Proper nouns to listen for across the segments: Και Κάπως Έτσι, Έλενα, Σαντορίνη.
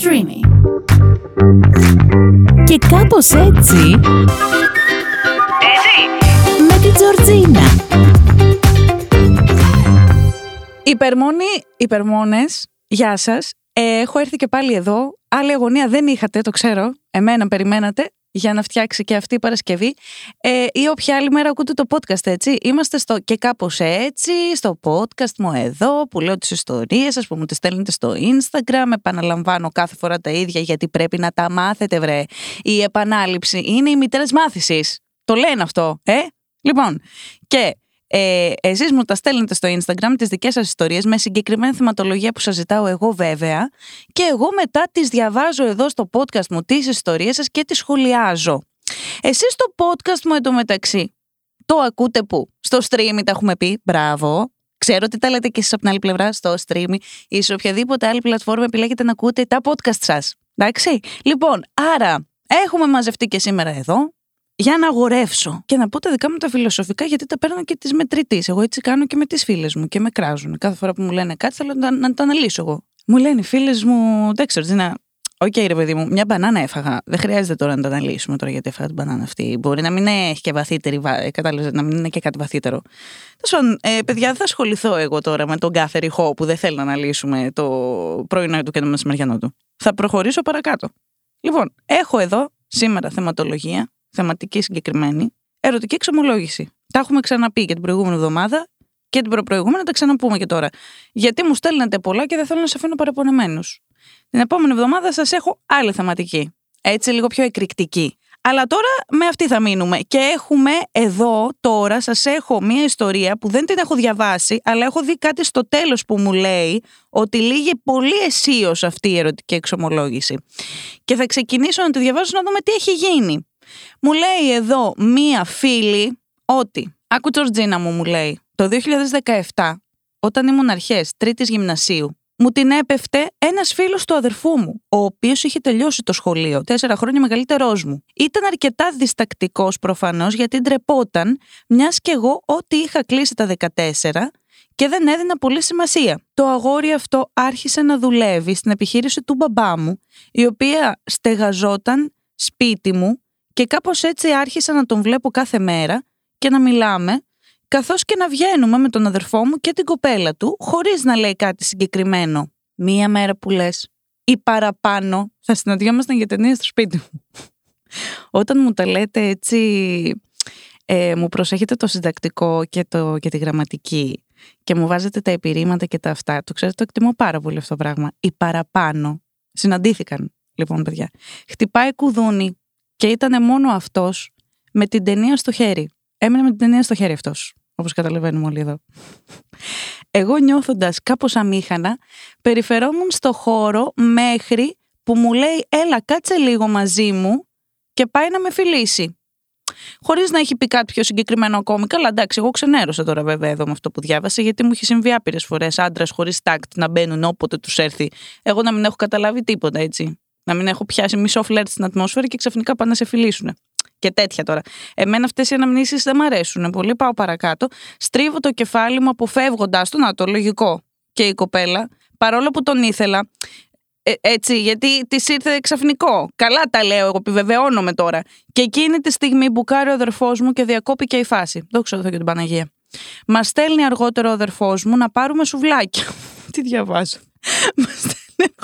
streaming. Και κάπως έτσι... με την Τζορτζίνα. Υπερμόνες, γεια σας. Έχω έρθει και πάλι εδώ. Άλλη αγωνία δεν είχατε, το ξέρω. Εμένα περιμένατε για να φτιάξει και αυτή η Παρασκευή ή όποια άλλη μέρα ακούτε το podcast, έτσι. Είμαστε στο και κάπως έτσι, στο podcast μου εδώ που λέω τις ιστορίες σας που μου τις στέλνετε στο Instagram. Επαναλαμβάνω κάθε φορά τα ίδια γιατί πρέπει να τα μάθετε, βρε. Η επανάληψη είναι η μητέρα της μάθησης. Το λένε αυτό, Λοιπόν, και... εσείς μου τα στέλνετε στο Instagram τις δικές σας ιστορίες με συγκεκριμένη θεματολογία που σας ζητάω εγώ βέβαια, και εγώ μετά τις διαβάζω εδώ στο podcast μου τις ιστορίες σας και τις σχολιάζω. Εσείς το podcast μου εντωμεταξύ το ακούτε που? Στο stream, τα έχουμε πει, μπράβο. Ξέρω ότι τα λέτε και εσείς από την άλλη πλευρά, στο stream ή σε οποιαδήποτε άλλη πλατφόρμα επιλέγετε να ακούτε τα podcast σας. Εντάξει, λοιπόν, άρα έχουμε μαζευτεί και σήμερα εδώ για να αγορεύσω και να πω τα δικά μου τα φιλοσοφικά, γιατί τα παίρνω και τις μετρητής. Εγώ έτσι κάνω και με τις φίλες μου και με κράζουν. Κάθε φορά που μου λένε κάτι θέλω να το αναλύσω εγώ. Μου λένε οι φίλες μου, δεν ξέρω, Τζίνα, οκ, ρε παιδί μου, μια μπανάνα έφαγα. Δεν χρειάζεται τώρα να το αναλύσουμε τώρα γιατί έφαγα την μπανάνα αυτή. Μπορεί να μην έχει και βαθύτερη, κατάλαβε, να μην είναι και κάτι βαθύτερο. Παιδιά, δεν θα ασχοληθώ εγώ τώρα με τον κάθε ρηχό που δεν θέλω να αναλύσουμε το πρωινό του και το μεσημεριανό του. Θα προχωρήσω παρακάτω. Λοιπόν, έχω εδώ σήμερα θεματολογία. Θεματική συγκεκριμένη, ερωτική εξομολόγηση. Τα έχουμε ξαναπεί και την προηγούμενη εβδομάδα και την προπροηγούμενη, τα ξαναπούμε και τώρα. Γιατί μου στέλνετε πολλά και δεν θέλω να σας αφήνω παραπονεμένους. Την επόμενη εβδομάδα σας έχω άλλη θεματική. Έτσι, λίγο πιο εκρηκτική. Αλλά τώρα με αυτή θα μείνουμε. Και έχουμε εδώ τώρα, σας έχω μία ιστορία που δεν την έχω διαβάσει, αλλά έχω δει κάτι στο τέλος που μου λέει ότι λύγει πολύ αισίως αυτή η ερωτική εξομολόγηση. Και θα ξεκινήσω να τη διαβάσω να δούμε τι έχει γίνει. Μου λέει εδώ μία φίλη ότι «Άκου Τζορτζίνα μου», μου λέει, «το 2017, όταν ήμουν αρχές τρίτης γυμνασίου, μου την έπεφτε ένας φίλος του αδερφού μου, ο οποίος είχε τελειώσει το σχολείο, 4 χρόνια μεγαλύτερός μου. Ήταν αρκετά διστακτικός προφανώς, γιατί ντρεπόταν, μιας και εγώ ό,τι είχα κλείσει τα 14 και δεν έδινα πολύ σημασία. Το αγόρι αυτό άρχισε να δουλεύει στην επιχείρηση του μπαμπά μου, η οποία στεγαζόταν σπίτι μου, και κάπως έτσι άρχισα να τον βλέπω κάθε μέρα και να μιλάμε, καθώς και να βγαίνουμε με τον αδερφό μου και την κοπέλα του, χωρίς να λέει κάτι συγκεκριμένο. Μία μέρα που λες ή παραπάνω θα συναντιόμασταν για ταινία στο σπίτι μου. Όταν μου τα λέτε έτσι, μου προσέχετε το συντακτικό και τη γραμματική και μου βάζετε τα επιρρήματα και τα αυτά, το ξέρετε, το εκτιμώ πάρα πολύ αυτό το πράγμα. Ή παραπάνω. Συναντήθηκαν, λοιπόν, παιδιά. Χτυπάει κουδούνι. Και ήταν μόνο αυτός με την ταινία στο χέρι. Έμεινε με την ταινία στο χέρι αυτός, όπως καταλαβαίνουμε όλοι εδώ. Εγώ, νιώθοντας κάπως αμήχανα, περιφερόμουν στο χώρο μέχρι που μου λέει «έλα κάτσε λίγο μαζί μου» και πάει να με φιλήσει. Χωρίς να έχει πει κάτι πιο συγκεκριμένο ακόμη. Καλά, εντάξει, εγώ ξενέρωσα τώρα βέβαια εδώ με αυτό που διάβασε, γιατί μου έχει συμβεί άπειρες φορές άντρες χωρίς τάκτ να μπαίνουν όποτε τους έρθει. Εγώ να μην έχω καταλάβει τίποτα, έτσι. Να μην έχω πιάσει μισό φλερτ στην ατμόσφαιρα και ξαφνικά πάνε να σε φιλήσουν. Και τέτοια τώρα. Εμένα αυτές οι αναμνήσεις δεν μ' αρέσουν πολύ. Πάω παρακάτω. Στρίβω το κεφάλι μου αποφεύγοντας το. Να το λογικό. Και η κοπέλα, παρόλο που τον ήθελα. Έτσι, γιατί της ήρθε ξαφνικό. Καλά τα λέω, εγώ επιβεβαιώνομαι τώρα. Και εκείνη τη στιγμή μπουκάρει ο αδερφός μου και διακόπηκε η φάση. Δόξα τω Θεώ και την Παναγία. Μα στέλνει αργότερα ο αδερφός μου να πάρουμε σουβλάκια. Τι διαβάζω.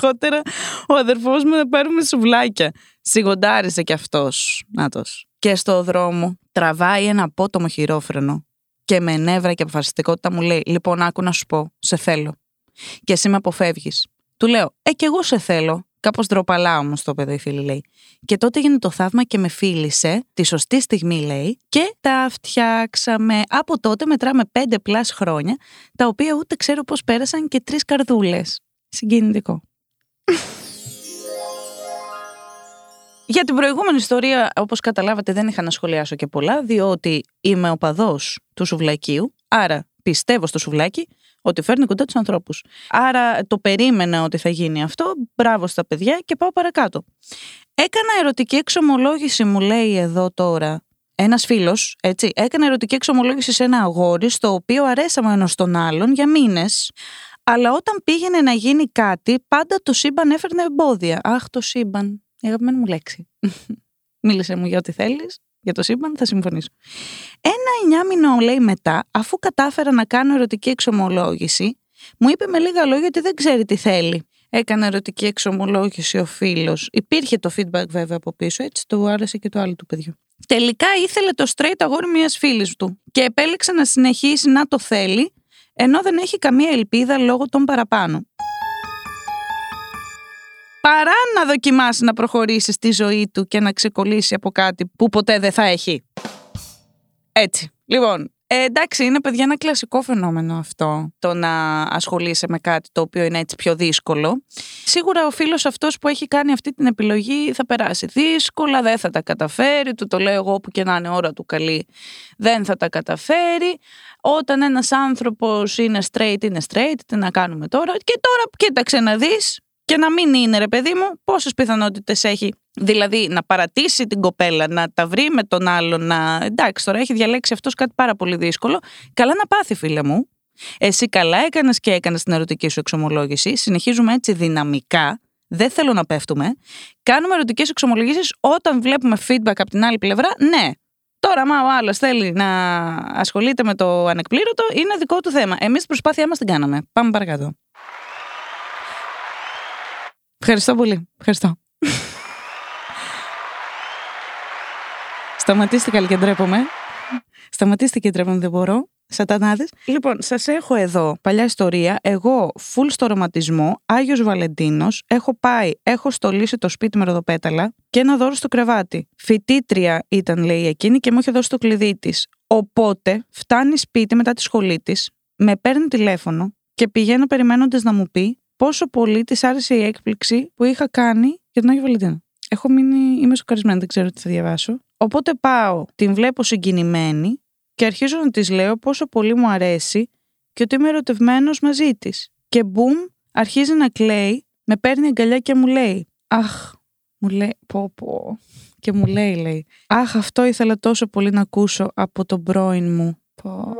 Αργότερα ο αδερφός μου να πάρουμε σουβλάκια. Σιγοντάρισε κι αυτός. Νάτος. Και στο δρόμο τραβάει ένα απότομο χειρόφρενο και με νεύρα και αποφασιστικότητα μου λέει «λοιπόν, άκου να σου πω, σε θέλω. Και εσύ με αποφεύγεις». Του λέω «κι εγώ σε θέλω». Κάπως ντροπαλά όμως το παιδί, η φίλη λέει. Και τότε έγινε το θαύμα και με φίλησε τη σωστή στιγμή, λέει, και τα φτιάξαμε. Από τότε μετράμε 5+ χρόνια, τα οποία ούτε ξέρω πώς πέρασαν, και 3 καρδούλες. Συγκινητικό. Για την προηγούμενη ιστορία, όπως καταλάβατε, δεν είχα να σχολιάσω και πολλά, διότι είμαι οπαδός του σουβλακίου, άρα πιστεύω στο σουβλάκι ότι φέρνει κοντά τους ανθρώπους. Άρα το περίμενα ότι θα γίνει αυτό, μπράβο στα παιδιά, και πάω παρακάτω. Έκανα ερωτική εξομολόγηση, μου λέει εδώ τώρα ένας φίλος, έτσι, έκανα ερωτική εξομολόγηση σε ένα αγόρι, στο οποίο αρέσαμε ένας τον άλλον για μήνες. Αλλά όταν πήγαινε να γίνει κάτι, πάντα το σύμπαν έφερνε εμπόδια. Αχ, το σύμπαν. Η αγαπημένη μου λέξη. Μίλησε μου για ό,τι θέλεις, για το σύμπαν, θα συμφωνήσω. 9 μήνες, λέει, μετά, αφού κατάφερα να κάνω ερωτική εξομολόγηση, μου είπε με λίγα λόγια ότι δεν ξέρει τι θέλει. Έκανε ερωτική εξομολόγηση ο φίλος. Υπήρχε το feedback βέβαια από πίσω, έτσι του άρεσε και το άλλο του παιδιού. Τελικά ήθελε το straight αγόρι μιας φίλης του και επέλεξε να συνεχίσει να το θέλει, ενώ δεν έχει καμία ελπίδα λόγω των παραπάνω. Παρά να δοκιμάσει να προχωρήσει στη ζωή του και να ξεκολλήσει από κάτι που ποτέ δεν θα έχει. Έτσι. Λοιπόν, εντάξει, είναι παιδιά ένα κλασικό φαινόμενο αυτό, το να ασχολείσαι με κάτι το οποίο είναι έτσι πιο δύσκολο. Σίγουρα ο φίλος αυτός που έχει κάνει αυτή την επιλογή θα περάσει δύσκολα, δεν θα τα καταφέρει, του το λέω εγώ που και να είναι ώρα του καλή, δεν θα τα καταφέρει. Όταν ένας άνθρωπος είναι straight, τι να κάνουμε τώρα. Και τώρα κοίταξε να δεις και να μην είναι, ρε παιδί μου, πόσες πιθανότητες έχει. Δηλαδή να παρατήσει την κοπέλα, να τα βρει με τον άλλον, να... Εντάξει, τώρα έχει διαλέξει αυτός κάτι πάρα πολύ δύσκολο. Καλά να πάθει, φίλε μου. Εσύ καλά έκανες και έκανες την ερωτική σου εξομολόγηση. Συνεχίζουμε έτσι δυναμικά. Δεν θέλω να πέφτουμε. Κάνουμε ερωτικές εξομολογήσεις όταν βλέπουμε feedback από την άλλη πλευρά. Ναι. Τώρα, μα ο άλλος θέλει να ασχολείται με το ανεκπλήρωτο, είναι δικό του θέμα. Εμείς την προσπάθειά μας την κάναμε. Πάμε παρακάτω. Ευχαριστώ πολύ. Ευχαριστώ. Σταματήστε και ντρέπομαι. Σταματήστε και ντρέπομαι, δεν μπορώ. Σατανάδες. Λοιπόν, σας έχω εδώ παλιά ιστορία. Εγώ, full στο ρωματισμό, Άγιος Βαλεντίνος, έχω πάει, έχω στολίσει το σπίτι με ροδοπέταλα και ένα δώρο στο κρεβάτι. Φοιτήτρια ήταν, λέει εκείνη, και μου είχε δώσει το κλειδί της. Οπότε, φτάνει σπίτι μετά τη σχολή της, με παίρνει τηλέφωνο και πηγαίνω περιμένοντας να μου πει πόσο πολύ της άρεσε η έκπληξη που είχα κάνει για τον Άγιο Βαλεντίνο. Έχω μείνει, είμαι σοκαρισμένη, δεν ξέρω τι θα διαβάσω. Οπότε πάω, την βλέπω συγκινημένη και αρχίζω να της λέω πόσο πολύ μου αρέσει και ότι είμαι ερωτευμένος μαζί της. Και μπουμ, αρχίζει να κλαίει, με παίρνει αγκαλιά και μου λέει «Αχ», μου λέει «Πω». Και μου λέει «Αχ, αυτό ήθελα τόσο πολύ να ακούσω από τον πρώην μου». Πω.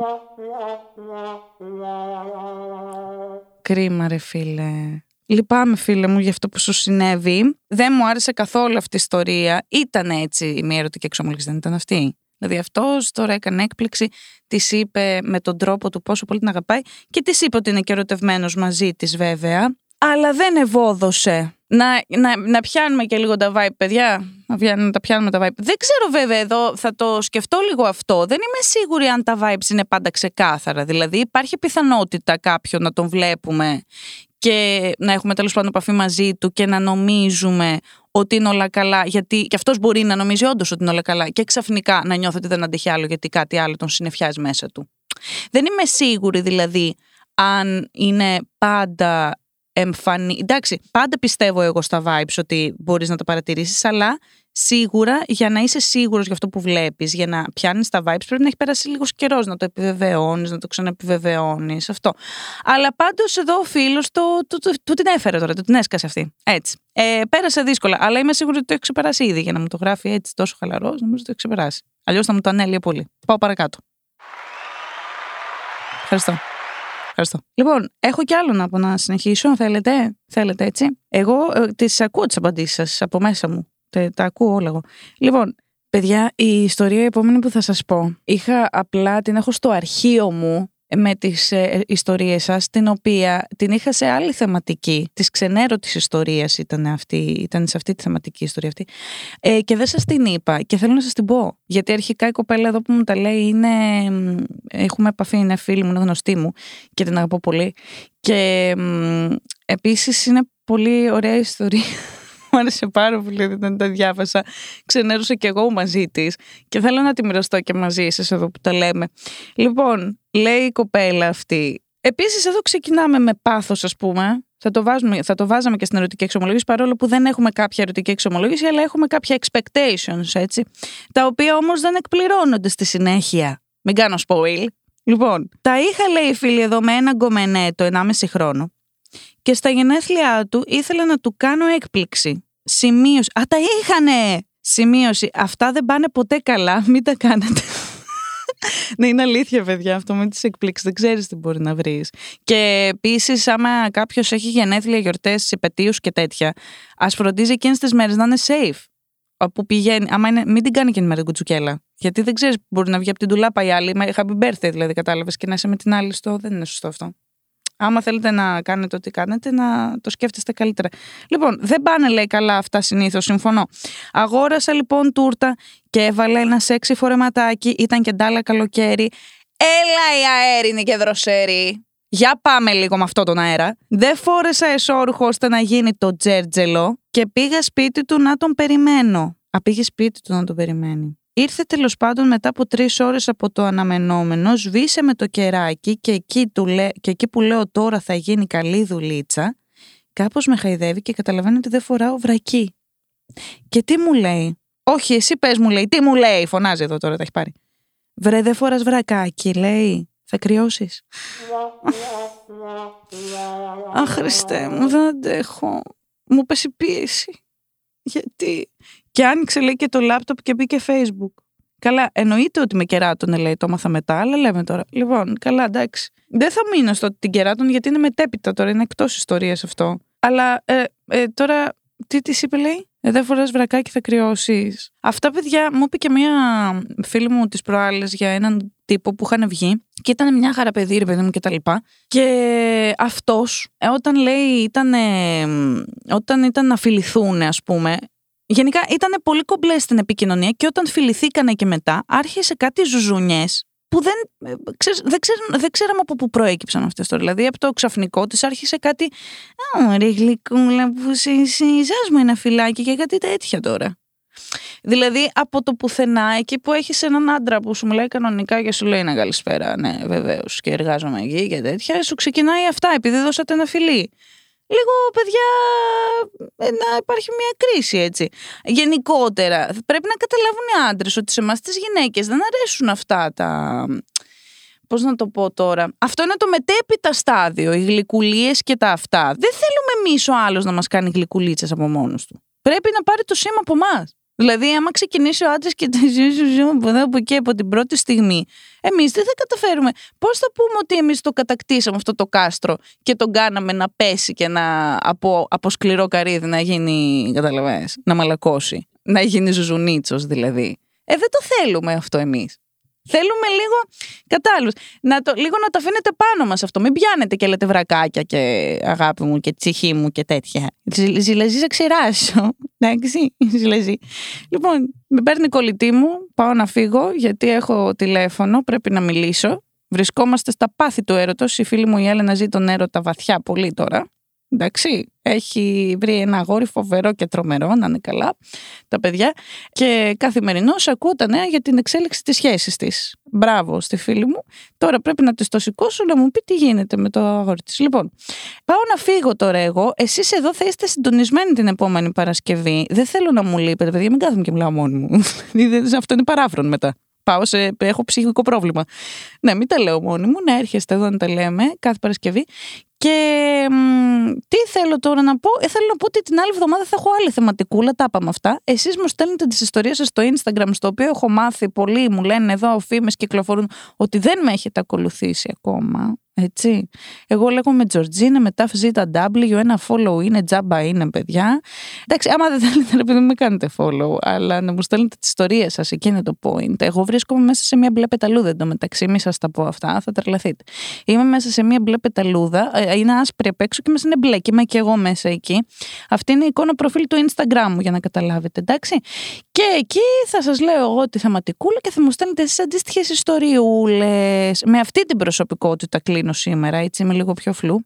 Κρίμα, ρε φίλε. Λυπάμαι, φίλε μου, για αυτό που σου συνέβη. Δεν μου άρεσε καθόλου αυτή η ιστορία. Ήταν έτσι η μία ερωτική εξομολόγηση, δεν ήταν αυτή. Δηλαδή, αυτός τώρα έκανε έκπληξη, της είπε με τον τρόπο του πόσο πολύ την αγαπάει και της είπε ότι είναι και ερωτευμένος μαζί της, βέβαια. Αλλά δεν ευόδωσε. Να πιάνουμε και λίγο τα vibe, παιδιά. Να τα πιάνουμε τα vibe. Δεν ξέρω, βέβαια, εδώ θα το σκεφτώ λίγο αυτό. Δεν είμαι σίγουρη αν τα vibes είναι πάντα ξεκάθαρα. Δηλαδή, υπάρχει πιθανότητα κάποιον να τον βλέπουμε και να έχουμε τέλος πάντων επαφή μαζί του και να νομίζουμε ότι είναι όλα καλά, γιατί και αυτός μπορεί να νομίζει όντως ότι είναι όλα καλά και ξαφνικά να νιώθει ότι δεν αντέχει άλλο γιατί κάτι άλλο τον συννεφιάζει μέσα του. Δεν είμαι σίγουρη δηλαδή αν είναι πάντα εμφανή. Εντάξει, πάντα πιστεύω εγώ στα vibes ότι μπορείς να τα παρατηρήσεις, αλλά σίγουρα για να είσαι σίγουρος για αυτό που βλέπεις, για να πιάνεις τα vibes, πρέπει να έχει περάσει λίγος καιρός να το επιβεβαιώνεις, να το ξαναεπιβεβαιώνεις, αυτό. Αλλά πάντως εδώ ο φίλος του την έφερε τώρα, του την έσκασε αυτή. Έτσι. Πέρασε δύσκολα, αλλά είμαι σίγουρη ότι το έχει ξεπεράσει ήδη. Για να μου το γράφει έτσι τόσο χαλαρός, νομίζω ότι το έχει ξεπεράσει. Αλλιώς θα μου το ανέλυε πολύ. Πάω παρακάτω. Ευχαριστώ. Ευχαριστώ. Λοιπόν, έχω κι άλλο να πω να συνεχίσω. Θέλετε έτσι. Εγώ τις ακούω τις απαντήσεις σας από μέσα μου. Τα ακούω όλα εγώ. Λοιπόν, παιδιά, η ιστορία επόμενη που θα σας πω, την έχω στο αρχείο μου με τις ιστορίες σας, την οποία την είχα σε άλλη θεματική, της ξενέρωτης ιστορίας ήταν σε αυτή τη θεματική ιστορία αυτή, και δεν σας την είπα και θέλω να σας την πω, γιατί αρχικά η κοπέλα εδώ που μου τα λέει είναι, έχουμε επαφή, είναι φίλη μου, είναι γνωστή μου και την αγαπώ πολύ και επίσης είναι πολύ ωραία ιστορία. Μου άρεσε πάρα πολύ, δεν τα διάβασα. Ξενέρωσα και εγώ μαζί της και θέλω να τη μοιραστώ και μαζί σας εδώ που τα λέμε. Λοιπόν, λέει η κοπέλα αυτή. Επίσης εδώ ξεκινάμε με πάθος, ας πούμε. Θα το βάζαμε και στην ερωτική εξομολόγηση, παρόλο που δεν έχουμε κάποια ερωτική εξομολόγηση, αλλά έχουμε κάποια expectations, έτσι. Τα οποία όμως δεν εκπληρώνονται στη συνέχεια. Μην κάνω spoil. Λοιπόν, τα είχα, λέει η φίλη εδώ, με ένα γκομενέτο 1,5 χρόνο. Και στα γενέθλιά του ήθελα να του κάνω έκπληξη. Σημείωση. Α, τα είχανε! Σημείωση. Αυτά δεν πάνε ποτέ καλά. Μην τα κάνετε. Ναι, είναι αλήθεια, παιδιά, αυτό με τις εκπλήξεις. Δεν ξέρεις τι μπορεί να βρεις. Και επίσης, άμα κάποιος έχει γενέθλια, γιορτές, επετείους και τέτοια, ας φροντίζει εκείνες τις μέρες να είναι safe. Όπου πηγαίνει, άμα είναι, μην την κάνει εκείνη μέρα την κουτσουκέλα. Γιατί δεν ξέρεις, μπορεί να βγει από την τουλάπα η άλλη. Happy birthday, δηλαδή, κατάλαβες, και να είσαι με την άλλη στο. Δεν είναι σωστό αυτό. Άμα θέλετε να κάνετε ό,τι κάνετε, να το σκέφτεστε καλύτερα. Λοιπόν, δεν πάνε, λέει, καλά αυτά συνήθως, συμφωνώ. Αγόρασα λοιπόν τούρτα και έβαλα ένα σεξι φορεματάκι, ήταν και ντάλα καλοκαίρι. Έλα η αέρινη και δροσερή. Για πάμε λίγο με αυτό τον αέρα. Δεν φόρεσα εσώρουχο ώστε να γίνει το τζέρτζελο και πήγα σπίτι του να τον περιμένω. Α, πήγε σπίτι του να τον περιμένει. Ήρθε τέλος πάντων μετά από 3 ώρες από το αναμενόμενο, σβήσε με το κεράκι και εκεί που λέω τώρα θα γίνει καλή δουλίτσα, κάπως με χαϊδεύει και καταλαβαίνει ότι δεν φοράω βρακί. Και τι μου λέει, όχι εσύ πες μου, λέει, τι μου λέει, φωνάζει εδώ τώρα, τα έχει πάρει. Βρε, δεν φοράς βρακάκι, λέει, θα κρυώσεις. Αχ, Χριστέ μου, δεν αντέχω, μου πέσει πίεση. Γιατί... Και άνοιξε, λέει, και το λάπτοπ και μπήκε Facebook. Καλά, εννοείται ότι με κεράτωνε, λέει, το μάθα μετά, αλλά λέμε τώρα. Λοιπόν, καλά, εντάξει. Δεν θα μείνω στο ότι την κεράτωνε, γιατί είναι μετέπειτα τώρα, είναι εκτός ιστορίας αυτό. Αλλά τώρα, τι της είπε, λέει, δεν φοράς βρακάκι, θα κρυώσεις. Αυτά, παιδιά, μου είπε και μία φίλη μου τις προάλλες για έναν τύπο που είχαν βγει και ήταν μια χαρά παιδί, ρε παιδί μου, κτλ. Και αυτός, όταν λέει, όταν ήταν να φιληθούν, ας πούμε. Γενικά ήταν πολύ κομπλέ στην επικοινωνία και όταν φιληθήκανε και μετά άρχισε κάτι ζουζουνιές που δεν ξέραμε από πού προέκυψαν αυτές τώρα. Δηλαδή από το ξαφνικό της άρχισε κάτι «Ωραία γλυκούλα που συζάς μου ένα φυλάκι» και κάτι τέτοια τώρα. Δηλαδή από το πουθενά, εκεί που έχεις έναν άντρα που σου μιλάει κανονικά και σου λέει «Να καλησπέρα, ναι βεβαίως και εργάζομαι εκεί» και τέτοια, σου ξεκινάει αυτά επειδή δώσατε ένα φιλί. Λίγο, παιδιά, να υπάρχει μια κρίση, έτσι. Γενικότερα, πρέπει να καταλάβουν οι άντρες ότι σε εμάς τις γυναίκες δεν αρέσουν αυτά τα... Πώς να το πω τώρα. Αυτό είναι το μετέπειτα στάδιο, οι γλυκουλίες και τα αυτά. Δεν θέλουμε εμείς ο άλλος να μας κάνει γλυκουλίτσες από μόνος του. Πρέπει να πάρει το σήμα από εμάς. Δηλαδή, άμα ξεκινήσει ο άντρας και τη ζούμε από εκεί από την πρώτη στιγμή, εμείς δεν θα καταφέρουμε. Πώς θα πούμε ότι εμείς το κατακτήσαμε αυτό το κάστρο και τον κάναμε να πέσει και να από σκληρό καρύδι να γίνει, καταλαβαίνεις, να μαλακώσει, να γίνει ζουζουνίτσος δηλαδή. Δεν το θέλουμε αυτό εμείς. Θέλουμε λίγο, κατάλληλος, λίγο να τα αφήνετε πάνω μας αυτό. Μην πιάνετε και λέτε βρακάκια και αγάπη μου και τσιχή μου και τέτοια. Ζηλαζή θα ξεράσω. Εντάξει, ζηλαζή. Λοιπόν, με παίρνει η κολλητή μου, πάω να φύγω γιατί έχω τηλέφωνο, πρέπει να μιλήσω. Βρισκόμαστε στα πάθη του έρωτος. Η φίλη μου η Έλενα ζει τον έρωτα βαθιά πολύ τώρα. Εντάξει, έχει βρει ένα αγόρι φοβερό και τρομερό, να είναι καλά τα παιδιά, και καθημερινώς ακούω τα νέα για την εξέλιξη της σχέσης της. Μπράβο στη φίλη μου. Τώρα πρέπει να της το σηκώσω να μου πει τι γίνεται με το αγόρι της. Λοιπόν, πάω να φύγω τώρα εγώ. Εσείς εδώ θα είστε συντονισμένοι την επόμενη Παρασκευή. Δεν θέλω να μου λείπετε, παιδιά, μην κάθομαι και μιλάω μόνη μου. Αυτό είναι παράφρον μετά. Έχω ψυχικό πρόβλημα. Ναι, μην τα λέω μόνοι μου, να έρχεστε εδώ να τα λέμε κάθε Παρασκευή. Και τι θέλω τώρα να πω, θέλω να πω ότι την άλλη εβδομάδα θα έχω άλλη θεματικούλα, τα είπαμε αυτά. Εσείς μου στέλνετε τις ιστορίες σας στο Instagram, στο οποίο έχω μάθει πολλοί, μου λένε εδώ φήμες κυκλοφορούν ότι δεν με έχετε ακολουθήσει ακόμα. Έτσι. Εγώ λέγομαι Τζορτζίνα, μετά ZW, ένα follow είναι, τζάμπα είναι, παιδιά. Εντάξει, άμα δεν θέλετε, επειδή με κάνετε follow, αλλά να μου στέλνετε τις ιστορίες σας, εκεί είναι το point. Εγώ βρίσκομαι μέσα σε μια μπλε πεταλούδα εντωμεταξύ, μη σας τα πω αυτά, θα τρελαθείτε. Είμαι μέσα σε μια μπλε πεταλούδα, είναι άσπρη απ' έξω και μέσα είναι μπλε, και είμαι και εγώ μέσα εκεί. Αυτή είναι η εικόνα προφίλ του Instagram μου, για να καταλάβετε, εντάξει. Και εκεί θα σας λέω εγώ τη θεματικούλα και θα μου στέλνετε εσείς αντίστοιχες ιστοριούλες. Με αυτή την προσωπικότητα κλείνω σήμερα, έτσι, είμαι λίγο πιο φλού.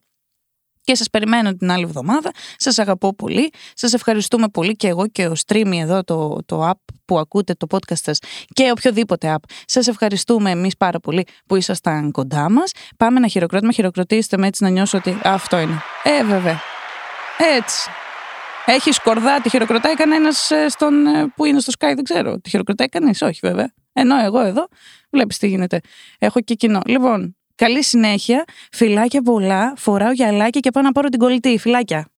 Και σας περιμένω την άλλη εβδομάδα. Σας αγαπώ πολύ. Σας ευχαριστούμε πολύ και εγώ και ο stream εδώ, το app που ακούτε, το podcast σας και οποιοδήποτε app. Σας ευχαριστούμε εμείς πάρα πολύ που ήσασταν κοντά μας. Πάμε να χειροκρότημα. Χειροκροτήστε με έτσι να νιώσω ότι αυτό είναι. Βέβαια. Έτσι. Έχει σκορδά. Τη χειροκροτάει κανένας που είναι στο Sky, δεν ξέρω. Τη χειροκροτάει κανείς? Όχι, βέβαια. Ενώ εγώ εδώ βλέπεις τι γίνεται. Έχω και κοινό. Λοιπόν. Καλή συνέχεια, φιλάκια πολλά, φοράω γυαλάκια και πάω να πάρω την κολλητή, φιλάκια.